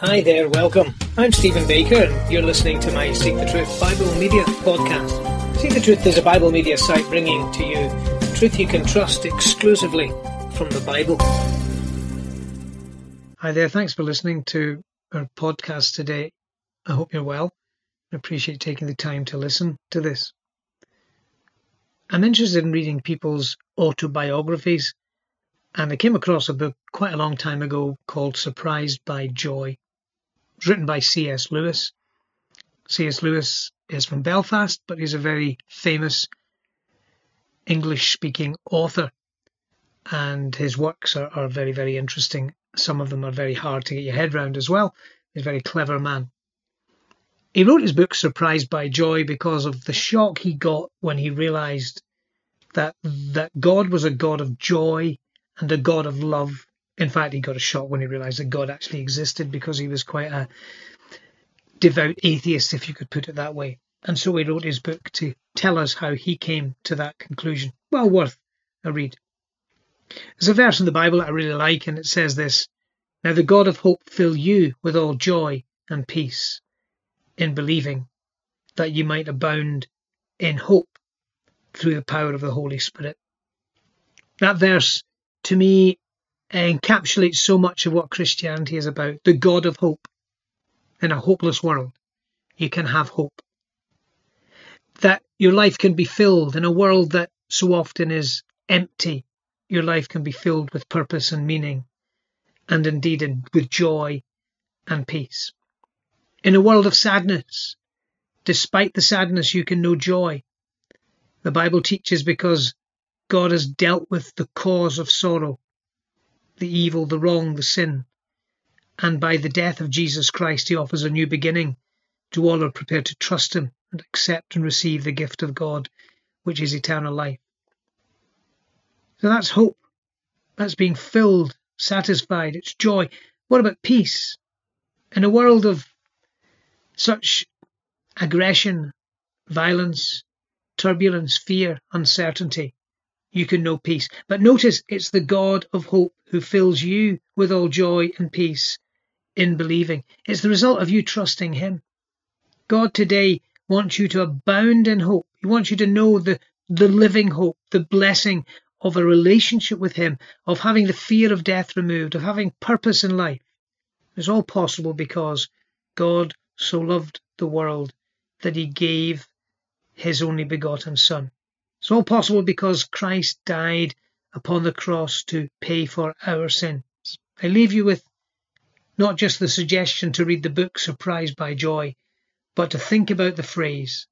Hi there, welcome. I'm Stephen Baker and you're listening to my Seek the Truth Bible Media Podcast. Seek the Truth is a Bible media site bringing to you truth you can trust exclusively from the Bible. Hi there, thanks for listening to our podcast today. I hope you're well. I appreciate taking the time to listen to this. I'm interested in reading people's autobiographies, and I came across a book quite a long time ago called Surprised by Joy. It's written by C. S. Lewis. C. S. Lewis is from Belfast, but he's a very famous English-speaking author, and his works are very, very interesting. Some of them are very hard to get your head round as well. He's a very clever man. He wrote his book Surprised by Joy because of the shock he got when he realised that God was a God of joy and a God of love. In fact, he got a shock when he realised that God actually existed, because he was quite a devout atheist, if you could put it that way. And so he wrote his book to tell us how he came to that conclusion. Well worth a read. There's a verse in the Bible that I really like, and it says this: "Now the God of hope fill you with all joy and peace in believing, that you might abound in hope through the power of the Holy Spirit." That verse, to me, encapsulates so much of what Christianity is about. The God of hope. In a hopeless world, you can have hope. That your life can be filled in a world that so often is empty. Your life can be filled with purpose and meaning, and indeed with joy and peace. In a world of sadness, despite the sadness, you can know joy. The Bible teaches, because God has dealt with the cause of sorrow, the evil, the wrong, the sin. And by the death of Jesus Christ, he offers a new beginning to all who are prepared to trust him and accept and receive the gift of God, which is eternal life. So that's hope. That's being filled, satisfied. It's joy. What about peace? In a world of such aggression, violence, turbulence, fear, uncertainty, you can know peace. But notice, it's the God of hope who fills you with all joy and peace in believing. It's the result of you trusting him. God today wants you to abound in hope. He wants you to know the living hope, the blessing of a relationship with him, of having the fear of death removed, of having purpose in life. It's all possible because God so loved the world that he gave his only begotten Son. It's all possible because Christ died upon the cross to pay for our sins. I leave you with not just the suggestion to read the book Surprised by Joy, but to think about the phrase,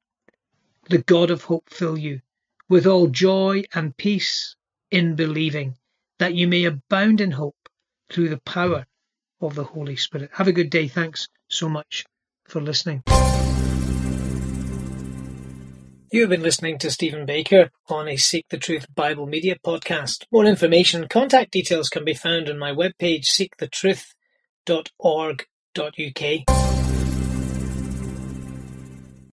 "The God of hope fill you with all joy and peace in believing, that you may abound in hope through the power of the Holy Spirit." Have a good day. Thanks so much for listening. You have been listening to Stephen Baker on a Seek the Truth Bible Media Podcast. More information, contact details can be found on my webpage, seekthetruth.org.uk.